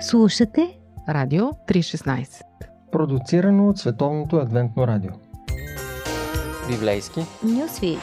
Слушате Радио 316, продуцирано от Световното адвентно радио. Библейски Нюсфит.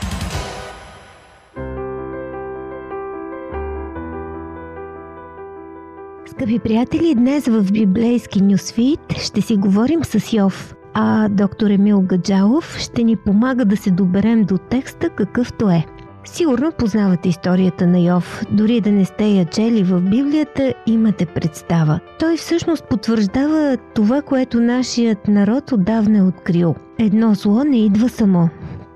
Скъпи приятели, днес в Библейски Нюсфит ще си говорим с Йов, а доктор Емил Гаджалов ще ни помага да се доберем до текста какъвто е. Сигурно познавате историята на Йов, дори да не сте я чели в Библията, имате представа. Той всъщност потвърждава това, което нашият народ отдавна е открил. Едно зло не идва само.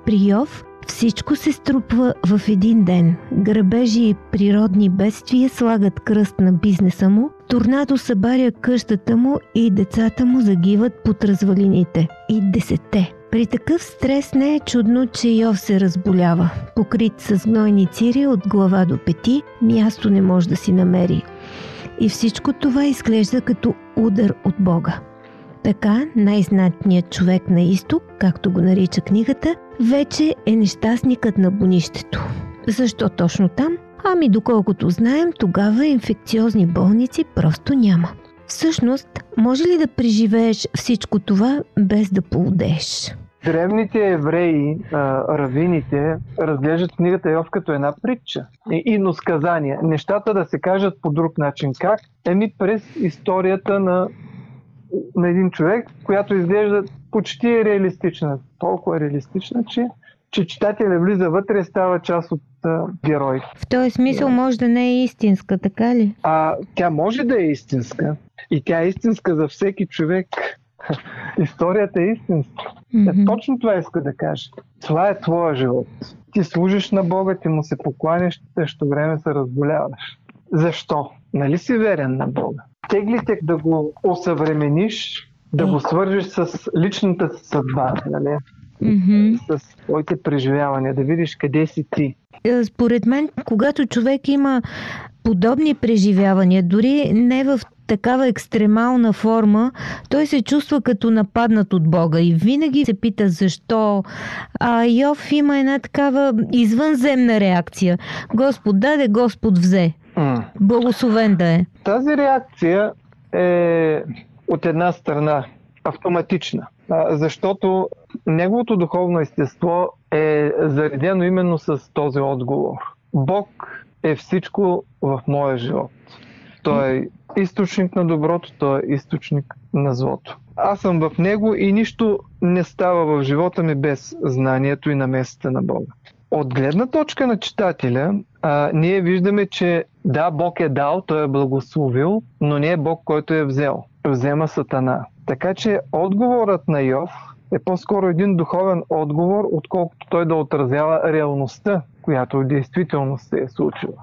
При Йов всичко се струпва в един ден. Грабежи и природни бедствия слагат кръст на бизнеса му, торнадо събаря къщата му и децата му загиват под развалините. И десете. При такъв стрес не е чудно, че Йов се разболява. Покрит с гнойни цири от глава до пети, място не може да си намери. И всичко това изглежда като удар от Бога. Така най-знатният човек на изток, както го нарича книгата, вече е нещастникът на бунището. Защо точно там? Ами доколкото знаем, тогава инфекциозни болници просто няма. Всъщност, може ли да преживееш всичко това без да поудееш? Древните евреи, равините, разглеждат книгата Йов като една притча и иносказание. Нещата да се кажат по друг начин. Как? Еми през историята на един човек, която изглежда почти реалистична. Толкова реалистична, че читателя влиза вътре и става част от герой. В този смисъл може да не е истинска, така ли? Тя може да е истинска. И тя е истинска за всеки човек. Историята е истинска. Mm-hmm. Точно това иска да кажа. Това е твоя живот. Ти служиш на Бога, ти му се покланяш, тещо време се разболяваш. Защо? Нали си верен на Бога? Теглите да го осъвремениш, да го свържиш с личната съдба, нали? Mm-hmm. С твоите преживявания, да видиш къде си ти. Според мен, когато човек има подобни преживявания, дори не в такава екстремална форма, той се чувства като нападнат от Бога и винаги се пита защо. А Йов има една такава извънземна реакция. Господ даде, Господ взе. Благословен да е. Тази реакция е от една страна автоматична, защото неговото духовно естество е заредено именно с този отговор. Бог е всичко в моя живот. Той е източник на доброто, той е източник на злото. Аз съм в него и нищо не става в живота ми без знанието и намесата на Бога. От гледна точка на читателя, ние виждаме, че да, Бог е дал, той е благословил, но не е Бог, който е взел. Взема Сатана. Така че отговорът на Йов е по-скоро един духовен отговор, отколкото той да отразява реалността, която в действителност се е случила.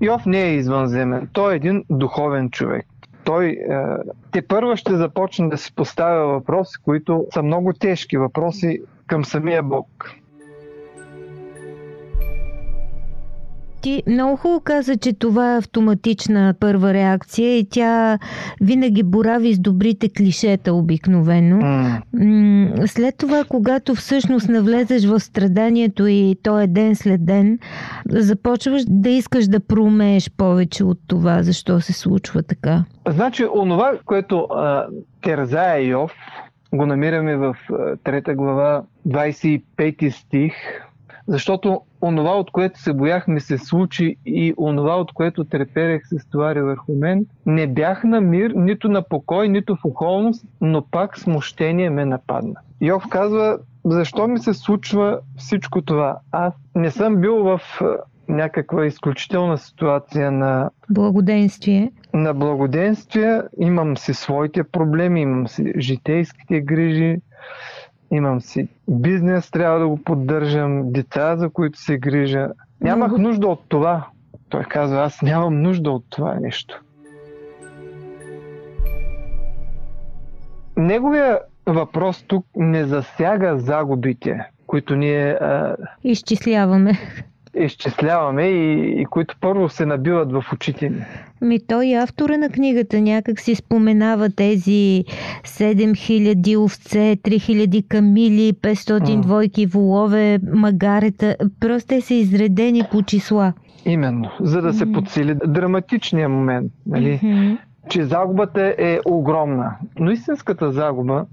Йов не е извънземен, той е един духовен човек. Той тепърва ще започне да си поставя въпроси, които са много тежки въпроси към самия Бог. Ти много хубаво каза, че това е автоматична първа реакция и тя винаги борави с добрите клишета обикновено. След това, когато всъщност навлезеш в страданието и то е ден след ден, започваш да искаш да проумееш повече от това, защо се случва така. Значи, онова, което терзае Йов, го намираме в 3 глава, 25 стих, защото онова, от което се боях, ми се случи и онова, от което треперех, се стовари върху мен. Не бях на мир, нито на покой, нито в ухолност, но пак смущение ме нападна. Йов казва, защо ми се случва всичко това? Аз не съм бил в някаква изключителна ситуация на благоденствие. На благоденствие имам си своите проблеми, имам си житейските грижи. Имам си бизнес, трябва да го поддържам, деца, за които се грижа. Нямах нужда от това. Той казва, аз нямам нужда от това нещо. Неговия въпрос тук не засяга загубите, които ние изчисляваме и които първо се набиват в очите ни. Той и автора на книгата някак си споменава тези 7000 овце, 3000 камили, 500 двойки волове, магарета. Просто те са изредени по числа. Именно, за да се подсили драматичния момент. Нали? че загубата е огромна. Но истинската загуба,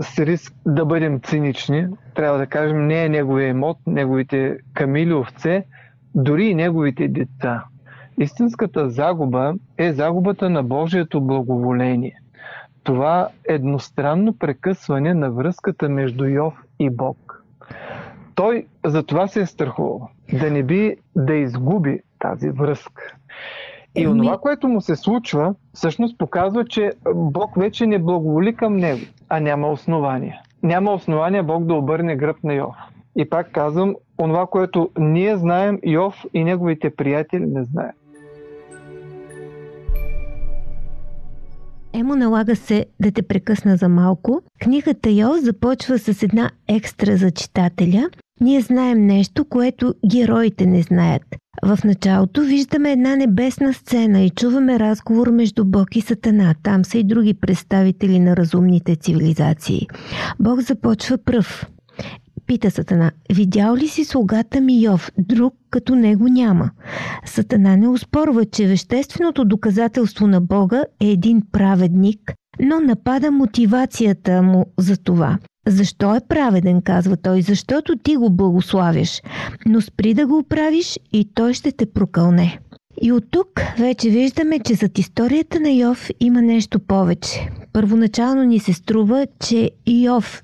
с риск да бъдем цинични, трябва да кажем, не е неговия имот, неговите камили, овце, дори и неговите деца. Истинската загуба е загубата на Божието благоволение. Това едностранно прекъсване на връзката между Йов и Бог. Той за това се е страхувал, да не би да изгуби тази връзка. И онова, което му се случва, всъщност показва, че Бог вече не благоволи към него, а няма основания. Няма основания Бог да обърне гръб на Йов. И пак казвам, онова, което ние знаем, Йов и неговите приятели не знаят. Емо, налага се да те прекъсна за малко. Книгата Йов започва с една екстра за читателя. Ние знаем нещо, което героите не знаят. В началото виждаме една небесна сцена и чуваме разговор между Бог и Сатана. Там са и други представители на разумните цивилизации. Бог започва пръв. Пита Сатана, видял ли си слугата ми Йов? Друг като него няма. Сатана не оспорва, че вещественото доказателство на Бога е един праведник, но напада мотивацията му за това. Защо е праведен, казва той, защото ти го благославиш, но спри да го оправиш и той ще те прокълне. И от тук вече виждаме, че зад историята на Йов има нещо повече. Първоначално ни се струва, че Йов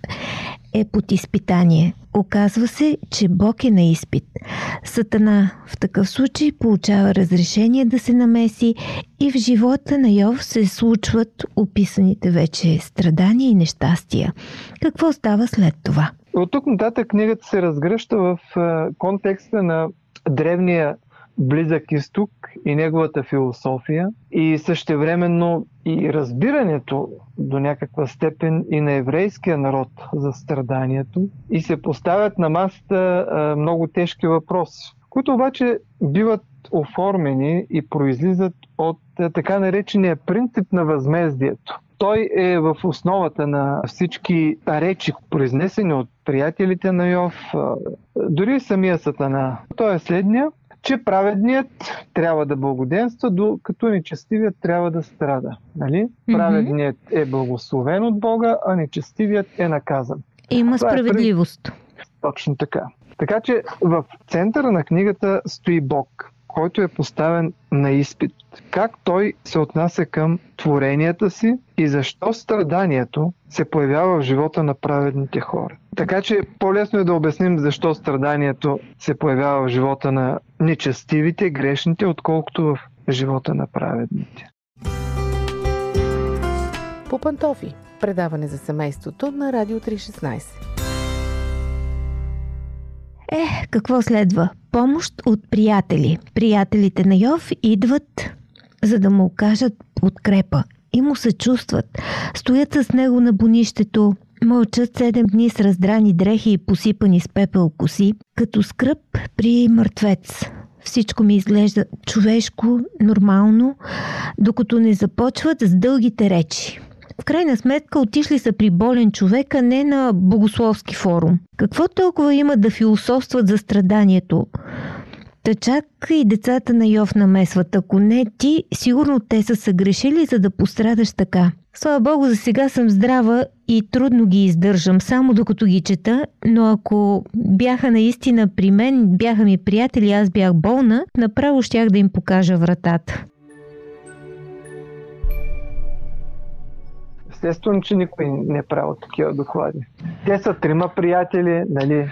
е под изпитание. Оказва се, че Бог е на изпит. Сатана в такъв случай получава разрешение да се намеси и в живота на Йов се случват описаните вече страдания и нещастия. Какво става след това? От тук нататък книгата се разгръща в контекста на древния Близък изток и неговата философия и същевременно и разбирането до някаква степен и на еврейския народ за страданието и се поставят на масата много тежки въпроси, които обаче биват оформени и произлизат от така наречения принцип на възмездието. Той е в основата на всички речи, произнесени от приятелите на Йов, дори самия Сатана. Той е следния, че праведният трябва да благоденства, докато нечестивият трябва да страда. Нали? Праведният е благословен от Бога, а нечестивият е наказан. Има справедливост. Точно така. Така че в центъра на книгата стои Бог, който е поставен на изпит. Как той се отнася към творенията си и защо страданието се появява в живота на праведните хора. Така че по-лесно е да обясним защо страданието се появява в живота на нечестивите, грешните, отколкото в живота на праведните. По пантофи. Предаване за семейството на Радио 316. Какво следва? Помощ от приятели. Приятелите на Йов идват, за да му окажат подкрепа. И му съчувстват. Стоят с него на бунището, мълчат 7 дни с раздрани дрехи и посипани с пепел коси, като скръб при мъртвец. Всичко ми изглежда човешко, нормално, докато не започват с дългите речи. В крайна сметка отишли са при болен човек, а не на богословски форум. Какво толкова има да философстват за страданието? Та чак и децата на Йов намесват. Ако не ти, сигурно те са съгрешили, за да пострадаш така. Слава Богу, за сега съм здрава и трудно ги издържам, само докато ги чета, но ако бяха наистина при мен, бяха ми приятели, аз бях болна, направо щях да им покажа вратата. Естествено, че никой не е правил такива доклади. Те са 3 приятели, нали...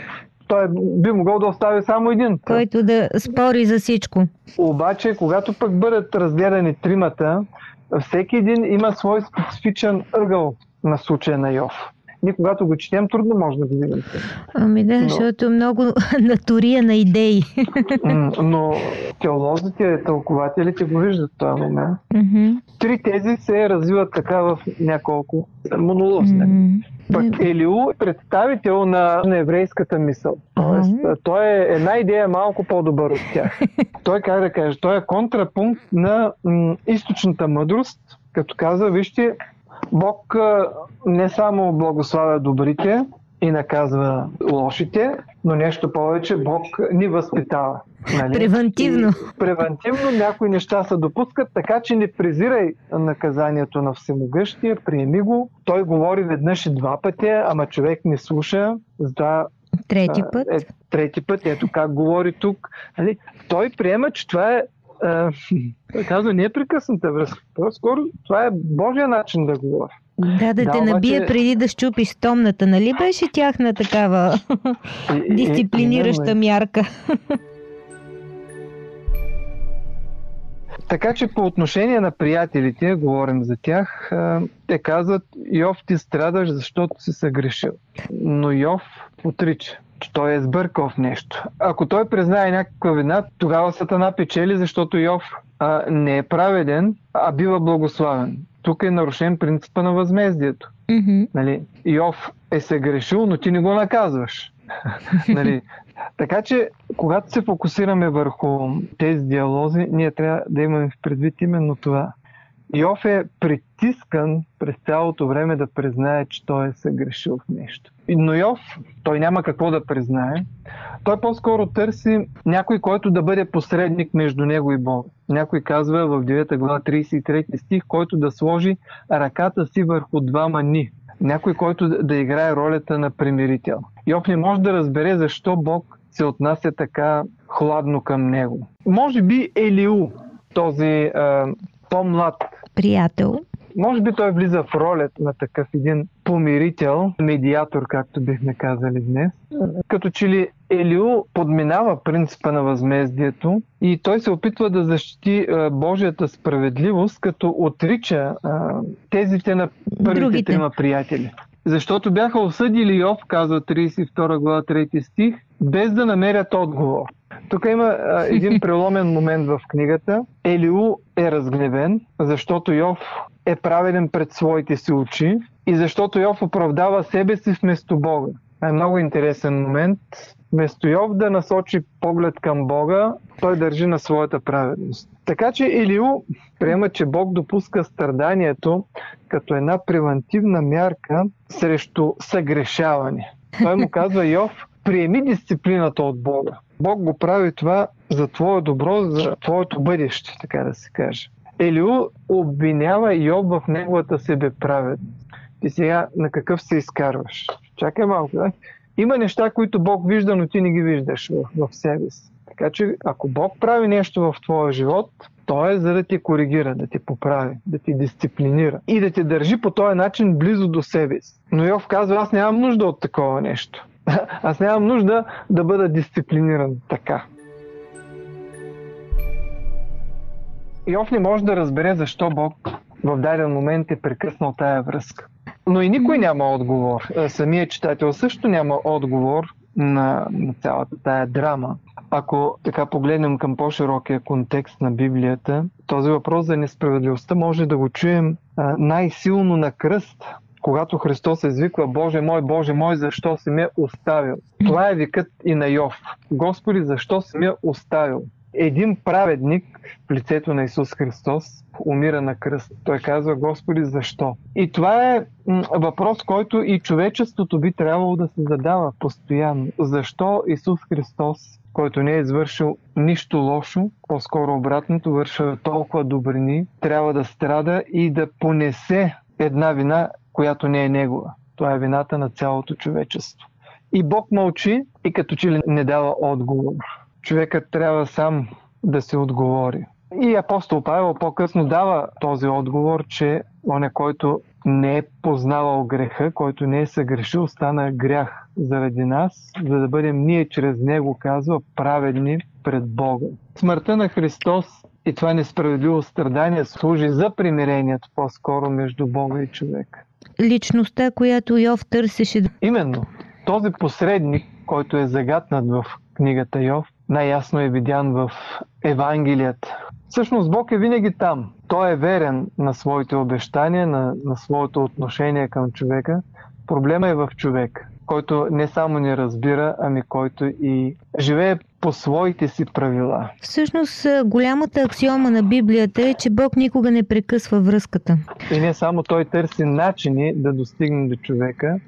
Той би могъл да остави само един. Който да спори за всичко. Обаче, когато пък бъдат разгледани 3, всеки един има свой специфичен ъгъл на случая на Йов. Ние когато го четем, трудно може да го видим. Ами да, защото е много натурия на идеи. Но теолозите, тълкователите го виждат в този момент. 3 тези се развиват така в няколко монолози. Пък Елиу е представител на еврейската мисъл. Тоест, той е една идея малко по-добър от тях. Той, как да кажа, той е контрапункт на източната мъдрост, като казва, вижте, Бог не само благославя добрите и наказва лошите, но нещо повече, Бог ни възпитава. Нали? Превентивно. И превентивно някои неща се допускат, така че не презирай наказанието на Всемогъщия, приеми го. Той говори веднъж и два пъти, ама човек не слуша, затова трети път, ето как говори тук. Нали? Той приема, че това е той казва, не е прекъсната връзка. По-скоро това е Божия начин да говори. Да те набие преди да щупи стомната, нали беше тяхна такава дисциплинираща мярка? Така че по отношение на приятелите, говорим за тях, те казват, Йов, ти страдаш, защото си съгрешил. Но Йов отрича, че той е сбъркал в нещо. Ако той признае някаква вина, тогава Сатана печели, защото Йов не е праведен, а бива благославен. Тук е нарушен принципа на възмездието. Mm-hmm. Нали? Йов е съгрешил, но ти не го наказваш. Нали? Така че, когато се фокусираме върху тези диалози, ние трябва да имаме в предвид именно това. Йов е притискан през цялото време да признае, че той е съгрешил в нещо. Но Йов, той няма какво да признае. Той по-скоро търси някой, който да бъде посредник между него и Бога. Някой казва в 9 глава 33 стих, който да сложи ръката си върху двама ни. Някой, който да играе ролята на примирител. Йов не може да разбере защо Бог се отнася така хладно към него. Може би Елиу, този по-млад приятел. Може би той влиза в ролята на такъв един помирител, медиатор, както бихме казали днес. Като че ли Елиу подминава принципа на възмездието и той се опитва да защити Божията справедливост, като отрича тезите на първите трима приятели. Защото бяха осъдили Йов, казва 32 глава 3 стих, без да намерят отговор. Тук има един преломен момент в книгата. Елиу е разгневен, защото Йов е праведен пред своите си очи и защото Йов оправдава себе си вместо Бога. Е много интересен момент. Вместо Йов да насочи поглед към Бога, той държи на своята праведност. Така че Елиу приема, че Бог допуска страданието като една превентивна мярка срещу съгрешаване. Той му казва, Йов, приеми дисциплината от Бога. Бог го прави това за твое добро, за твоето бъдеще, така да се каже. Елиу обвинява Йов в неговата себеправедност. И сега на какъв се изкарваш? Чакай малко, да? Има неща, които Бог вижда, но ти не ги виждаш в себе си. Така че ако Бог прави нещо в твоя живот, то е за да те коригира, да те поправи, да те дисциплинира и да те държи по този начин близо до себе си. Но Йов казва, аз нямам нужда от такова нещо. Аз нямам нужда да бъда дисциплиниран така. Йов не може да разбере защо Бог в даден момент е прекъснал тая връзка. Но и никой няма отговор. Самият читател също няма отговор на цялата тая драма. Ако така погледнем към по-широкия контекст на Библията, този въпрос за несправедливостта може да го чуем най-силно на кръст, когато Христос извиква Боже мой, Боже мой, защо си ме оставил? Това е викът и на Йов. Господи, защо си ме оставил? Един праведник в лицето на Исус Христос умира на кръст. Той казва, Господи, защо? И това е въпрос, който и човечеството би трябвало да се задава постоянно. Защо Исус Христос, който не е извършил нищо лошо, по-скоро обратното, вършил толкова добрини, трябва да страда и да понесе една вина, която не е негова. Това е вината на цялото човечество. И Бог мълчи и като че ли не дава отговор. Човекът трябва сам да се отговори. И апостол Павел по-късно дава този отговор, че оня, който не е познавал греха, който не е съгрешил, стана грях заради нас, за да бъдем ние чрез него, казва, праведни пред Бога. Смъртта на Христос и това несправедливо страдание служи за примирението по-скоро между Бога и човека. Личността, която Йов търсеше. Именно. Този посредник, който е загатнат в книгата Йов, най-ясно е видян в Евангелието. Всъщност Бог е винаги там. Той е верен на своите обещания, на своето отношение към човека. Проблема е в човек, който не само не разбира, ами който и живее по своите си правила. Всъщност, голямата аксиома на Библията е, че Бог никога не прекъсва връзката. И не само той търси начини да достигне до човека.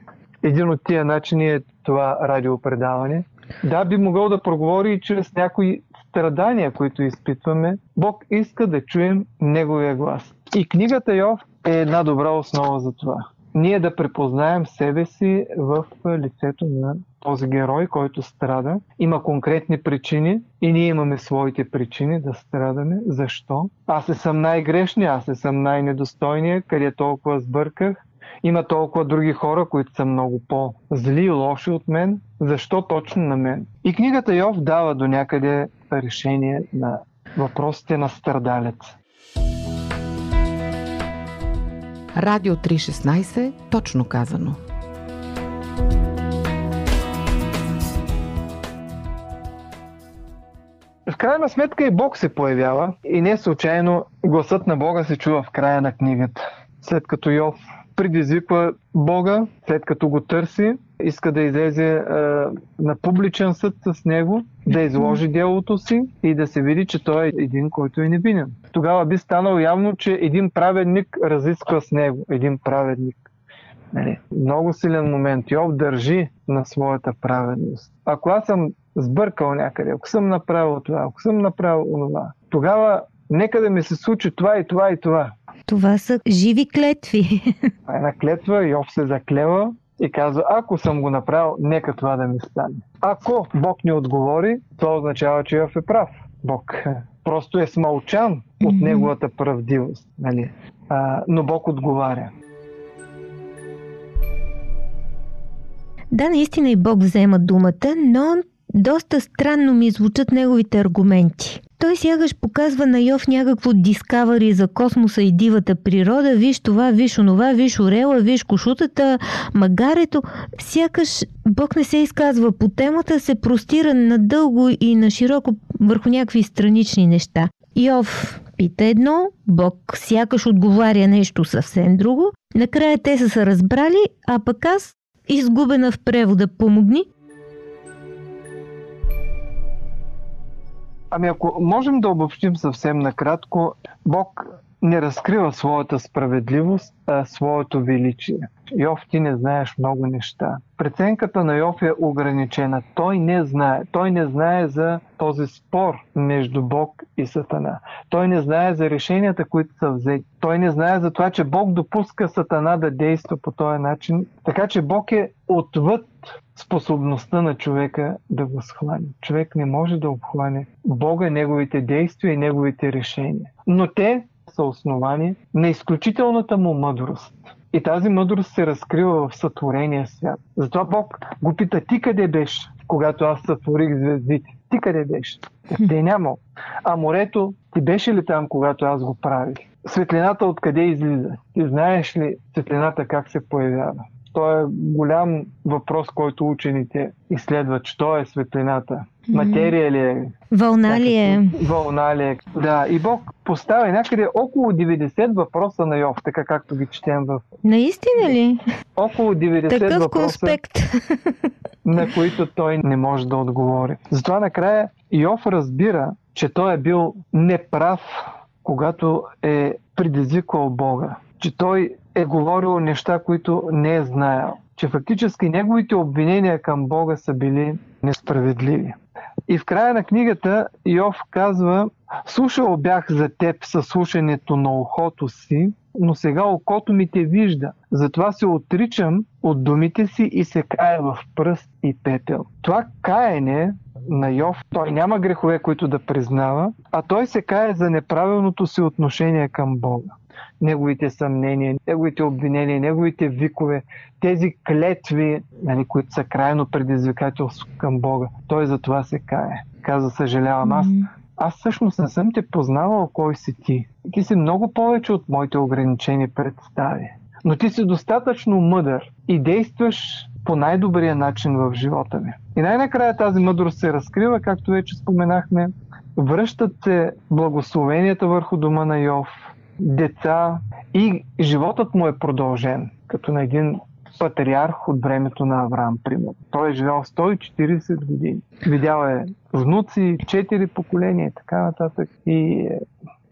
Един от тия начини е това радиопредаване. Да, би могъл да проговори и чрез някои страдания, които изпитваме. Бог иска да чуем Неговия глас. И книгата Йов е една добра основа за това. Ние да препознаем себе си в лицето на този герой, който страда. Има конкретни причини и ние имаме своите причини да страдаме. Защо? Аз не съм най-грешния, аз не съм най-недостойния, къде толкова сбърках. Има толкова други хора, които са много по-зли и лоши от мен. Защо точно на мен? И книгата Йов дава до някъде решение на въпросите на страдалец. Радио 316, точно казано. В крайна сметка и Бог се появява и не случайно гласът на Бога се чува в края на книгата. След като Йов предизвиква Бога, след като го търси, иска да излезе на публичен съд с него, да изложи делото си и да се види, че той е един, който е невинен. Тогава би станало явно, че един праведник разисква с него. Един праведник. Нали? Много силен момент. Йов държи на своята праведност. Ако аз съм сбъркал някъде, ако съм направил това, ако съм направил това, тогава нека да ми се случи това и това и това. Това са живи клетви. Една клетва, Йов се заклева и казва, ако съм го направил, нека това да ми стане. Ако Бог не отговори, това означава, че Йов е прав. Бог просто е смълчан от неговата правдивост. Нали? Но Бог отговаря. Да, наистина и Бог взема думата, но доста странно ми звучат неговите аргументи. Той сягаш показва на Йов някакво дискавери за космоса и дивата природа. Виж това, виж онова, виж орела, виж кошутата, магарето. Сякаш Бог не се изказва по темата, се простира надълго и на широко върху някакви странични неща. Йов пита едно, Бог сякаш отговаря нещо съвсем друго. Накрая те са се разбрали, а пък аз, изгубена в превода, помогни. Ами ако можем да обобщим съвсем накратко, Бог не разкрива своята справедливост, а своето величие. Йов, ти не знаеш много неща. Преценката на Йов е ограничена. Той не знае. Той не знае за този спор между Бог и Сатана. Той не знае за решенията, които са взети. Той не знае за това, че Бог допуска Сатана да действа по този начин. Така че Бог е отвъд способността на човека да го схване. Човек не може да обхване Бога, неговите действия и неговите решения. Но те са основани на изключителната му мъдрост. И тази мъдрост се разкрива в сътворения свят. Затова Бог го пита, ти къде беше, когато аз сътворих звездите? Ти къде беше? Те няма. А морето, ти беше ли там, когато аз го правих? Светлината откъде излиза? Ти знаеш ли светлината как се появява? Той е голям въпрос, който учените изследват. Що е светлината? Материя ли е? Вълна ли е? Вълна ли е? Да, и Бог поставя някъде около 90 въпроса на Йов, така както ги четем в... Наистина ли? Около 90 такъв въпроса, конспект, на които той не може да отговори. Затова накрая Йов разбира, че той е бил неправ, когато е предизвикал Бога. Че той е говорил неща, които не е знаел. Че фактически неговите обвинения към Бога са били несправедливи. И в края на книгата Йов казва, слушал бях за теб със слушането на ухото си, но сега окото ми те вижда. Затова се отричам от думите си и се кая в пръст и пепел. Това каене на Йов, той няма грехове, които да признава, а той се кае за неправилното си отношение към Бога. Неговите съмнения, неговите обвинения, неговите викове, тези клетви, нали, които са крайно предизвикателство към Бога. Той за това се кае. Каза, съжалявам, аз всъщност не съм те познавал кой си ти. Ти си много повече от моите ограничени представи. Но ти си достатъчно мъдър и действаш по най-добрия начин в живота ми. И най-накрая тази мъдрост се разкрива, както вече споменахме. Връщат се благословенията върху дома на Йов, деца и животът му е продължен, като на един патриарх от времето на Авраам, примерно. Той е живял 140 години. Видял е внуци, 4 поколения и така нататък. И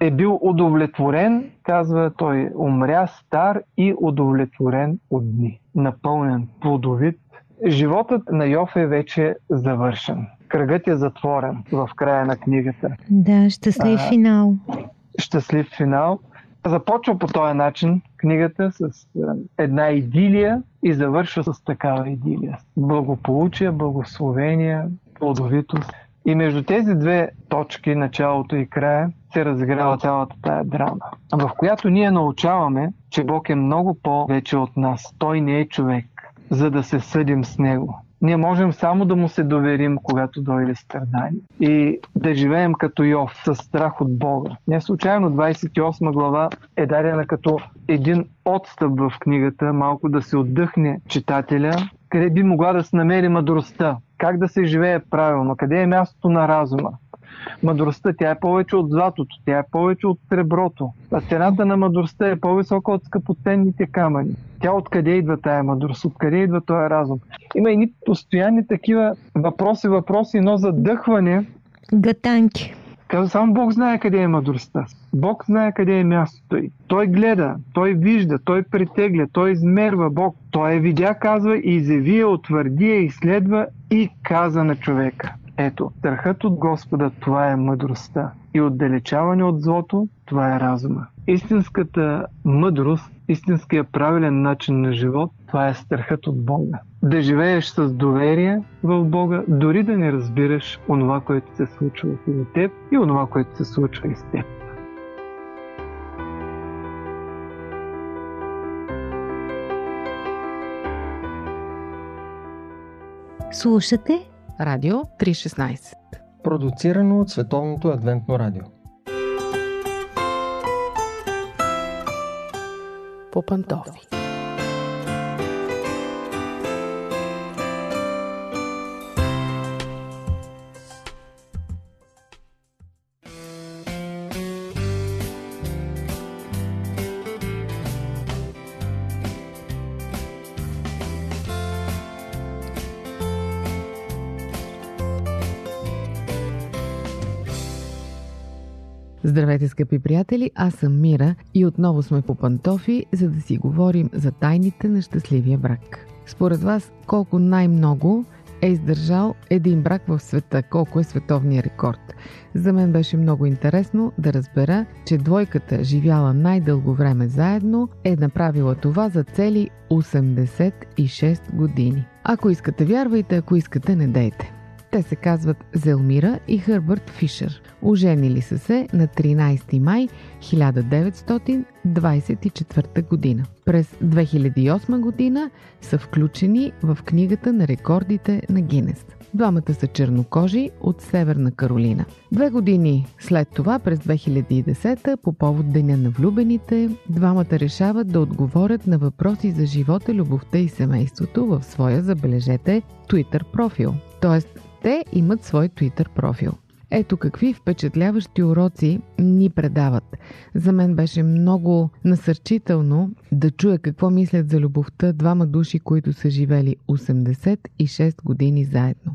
е бил удовлетворен, казва той, умря стар и удовлетворен от дни. Напълнен, плодовит Животът на Йов е вече завършен. Кръгът е затворен в края на книгата. Да, щастлив финал. Щастлив финал. Започва по този начин книгата с една идилия и завършва с такава идилия. Благополучие, благословение, плодовитост. И между тези две точки, началото и края, се разиграва цялата тая драма, в която ние научаваме, че Бог е много по-вече от нас. Той не е човек, за да се съдим с него. Ние можем само да му се доверим, когато дойде страдание. И да живеем като Йов, със страх от Бога. Не случайно 28 глава е дадена като един отстъп в книгата, малко да се отдъхне читателя, къде би могла да се намери мъдростта. Как да се живее правилно, къде е мястото на разума. Мъдростта, тя е повече от златото, тя е повече от среброто. А цената на мъдростта е по-висока от скъпоценните камъни. Тя откъде идва тая мъдрост, откъде идва този разум? Има и постоянни такива въпроси, но задъхване. Гатанки. Казва, само Бог знае къде е мъдростта. Бог знае къде е мястото й. Той гледа, той вижда, той притегля, той измерва Бог. Той е видя, казва, и изяви, утвърди, изследва и каза на човека. Ето, страхът от Господа, това е мъдростта. И отдалечаване от злото, това е разума. Истинската мъдрост, истинския правилен начин на живот, това е страхът от Бога. Да живееш с доверие в Бога, дори да не разбираш онова, което се случва около теб и онова, което се случва и с теб. Слушате Радио 316, продуцирано от Световното адвентно радио. По пантофи. Здравейте, скъпи приятели, аз съм Мира и отново сме по пантофи, за да си говорим за тайните на щастливия брак. Според вас, колко най-много е издържал един брак в света, колко е световният рекорд? За мен беше много интересно да разбера, че двойката, живяла най-дълго време заедно, е направила това за цели 86 години. Ако искате, вярвайте, ако искате, не дейте. Те се казват Зелмира и Хърбърт Фишер. Оженили са се на 13 май 1924 година. През 2008 година са включени в книгата на рекордите на Гинес. Двамата са чернокожи от Северна Каролина. 2 години след това, през 2010, по повод Деня на влюбените, двамата решават да отговорят на въпроси за живота, любовта и семейството в своя, забележете, Twitter профил. Тоест, те имат свой Twitter профил. Ето какви впечатляващи уроци ни предават. За мен беше много насърчително да чуя какво мислят за любовта двама души, които са живели 86 години заедно.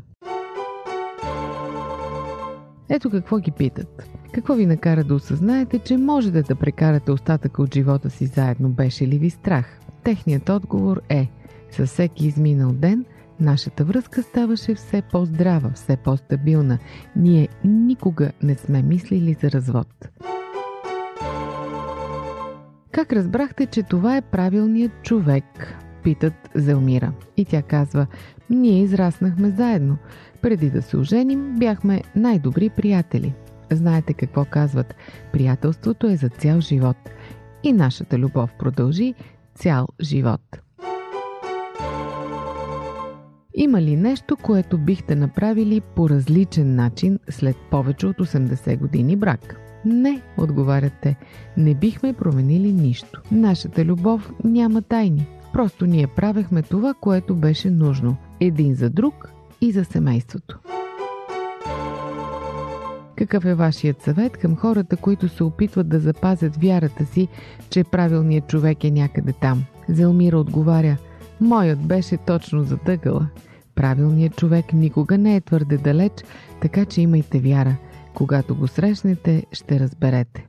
Ето какво ги питат. Какво ви накара да осъзнаете, че можете да прекарате остатъка от живота си заедно? Беше ли ви страх? Техният отговор е: със всеки изминал ден нашата връзка ставаше все по-здрава, все по-стабилна. Ние никога не сме мислили за развод. Как разбрахте, че това е правилният човек? Питат Зелмира. И тя казва: ние израснахме заедно. Преди да се оженим, бяхме най-добри приятели. Знаете какво казват? Приятелството е за цял живот. И нашата любов продължи цял живот. Има ли нещо, което бихте направили по различен начин след повече от 80 години брак? Не, отговаряте, не бихме променили нищо. Нашата любов няма тайни. Просто ние правехме това, което беше нужно. Един за друг и за семейството. Какъв е вашият съвет към хората, които се опитват да запазят вярата си, че правилният човек е някъде там? Зелмира отговаря: моят беше точно затъгала. Правилният човек никога не е твърде далеч, така че имайте вяра. Когато го срещнете, ще разберете.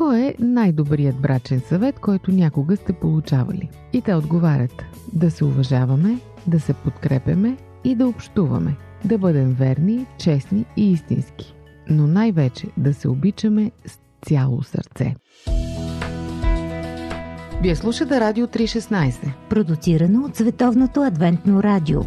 Кой е най-добрият брачен съвет, който някога сте получавали? И те отговарят: да се уважаваме, да се подкрепяме и да общуваме, да бъдем верни, честни и истински, но най-вече да се обичаме с цяло сърце. Вие слушате Радио 316, продуцирано от Световното адвентно радио.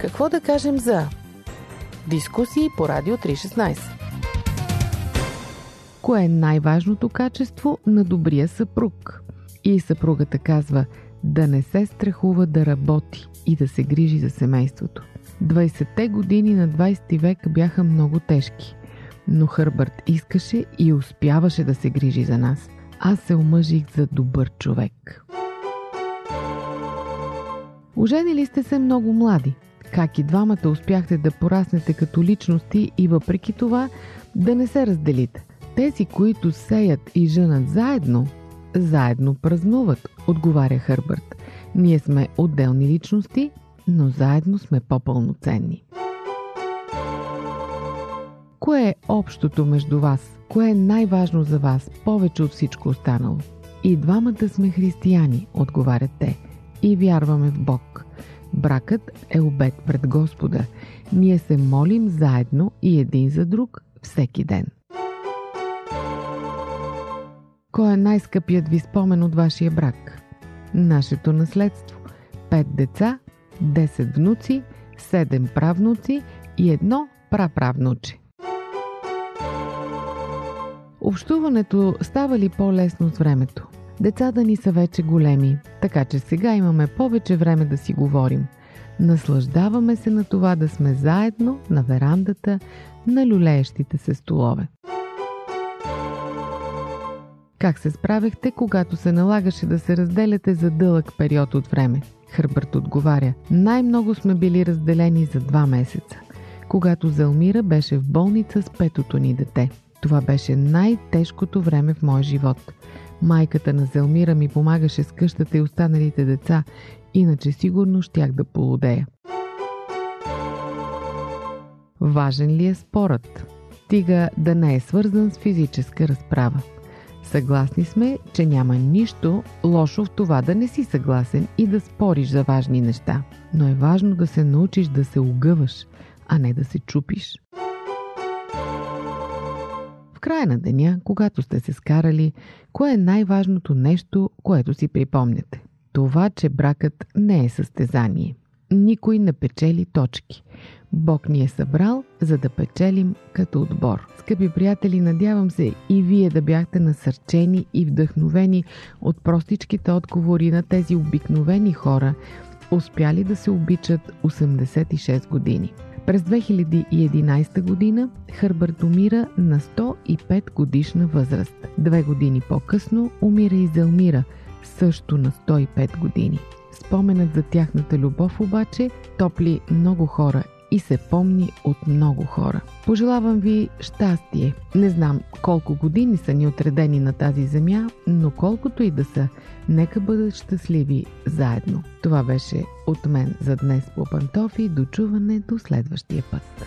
Какво да кажем за дискусии по Радио 316? Кое е най-важното качество на добрия съпруг? И съпругата казва: да не се страхува да работи и да се грижи за семейството. 20-те години на 20 век бяха много тежки, но Хърбърт искаше и успяваше да се грижи за нас. Аз се омъжих за добър човек. Оженили сте се много млади. Как и двамата успяхте да пораснете като личности и въпреки това да не се разделите? Тези, които сеят и жънат заедно, заедно празнуват, отговаря Хърбърт. Ние сме отделни личности, но заедно сме по-пълноценни. Кое е общото между вас? Кое е най-важно за вас, повече от всичко останало? И двамата сме християни, отговарят те, и вярваме в Бог. Бракът е обет пред Господа. Ние се молим заедно и един за друг всеки ден. Кой е най-скъпият ви спомен от вашия брак? Нашето наследство. 5 деца, 10 внуци, 7 правнуци и 1 праправнуче. Общуването става ли по-лесно с времето? Децата ни са вече големи, така че сега имаме повече време да си говорим. Наслаждаваме се на това да сме заедно на верандата, на люлеещите се столове. Как се справихте, когато се налагаше да се разделяте за дълъг период от време? Хърбърт отговаря: най-много сме били разделени за 2 месеца, когато Зелмира беше в болница с 5-то ни дете. Това беше най-тежкото време в моя живот. Майката на Зелмира ми помагаше с къщата и останалите деца, иначе сигурно щях да полудея. Важен ли е спорът? Стига да не е свързан с физическа разправа. Съгласни сме, че няма нищо лошо в това да не си съгласен и да спориш за важни неща. Но е важно да се научиш да се огъваш, а не да се чупиш. В края на деня, когато сте се скарали, кое е най-важното нещо, което си припомняте? Това, че бракът не е състезание. Никой не печели точки. Бог ни е събрал, за да печелим като отбор. Скъпи приятели, надявам се и вие да бяхте насърчени и вдъхновени от простичките отговори на тези обикновени хора, успяли да се обичат 86 години. През 2011 година Хърбърт умира на 105 годишна възраст. 2 години по-късно умира и Зелмира, също на 105 години. Споменът за тяхната любов обаче топли много хора и се помни от много хора. Пожелавам ви щастие. Не знам колко години са ни отредени на тази земя, но колкото и да са, нека бъдат щастливи заедно. Това беше от мен за днес по Пантофи. Дочуване до следващия път.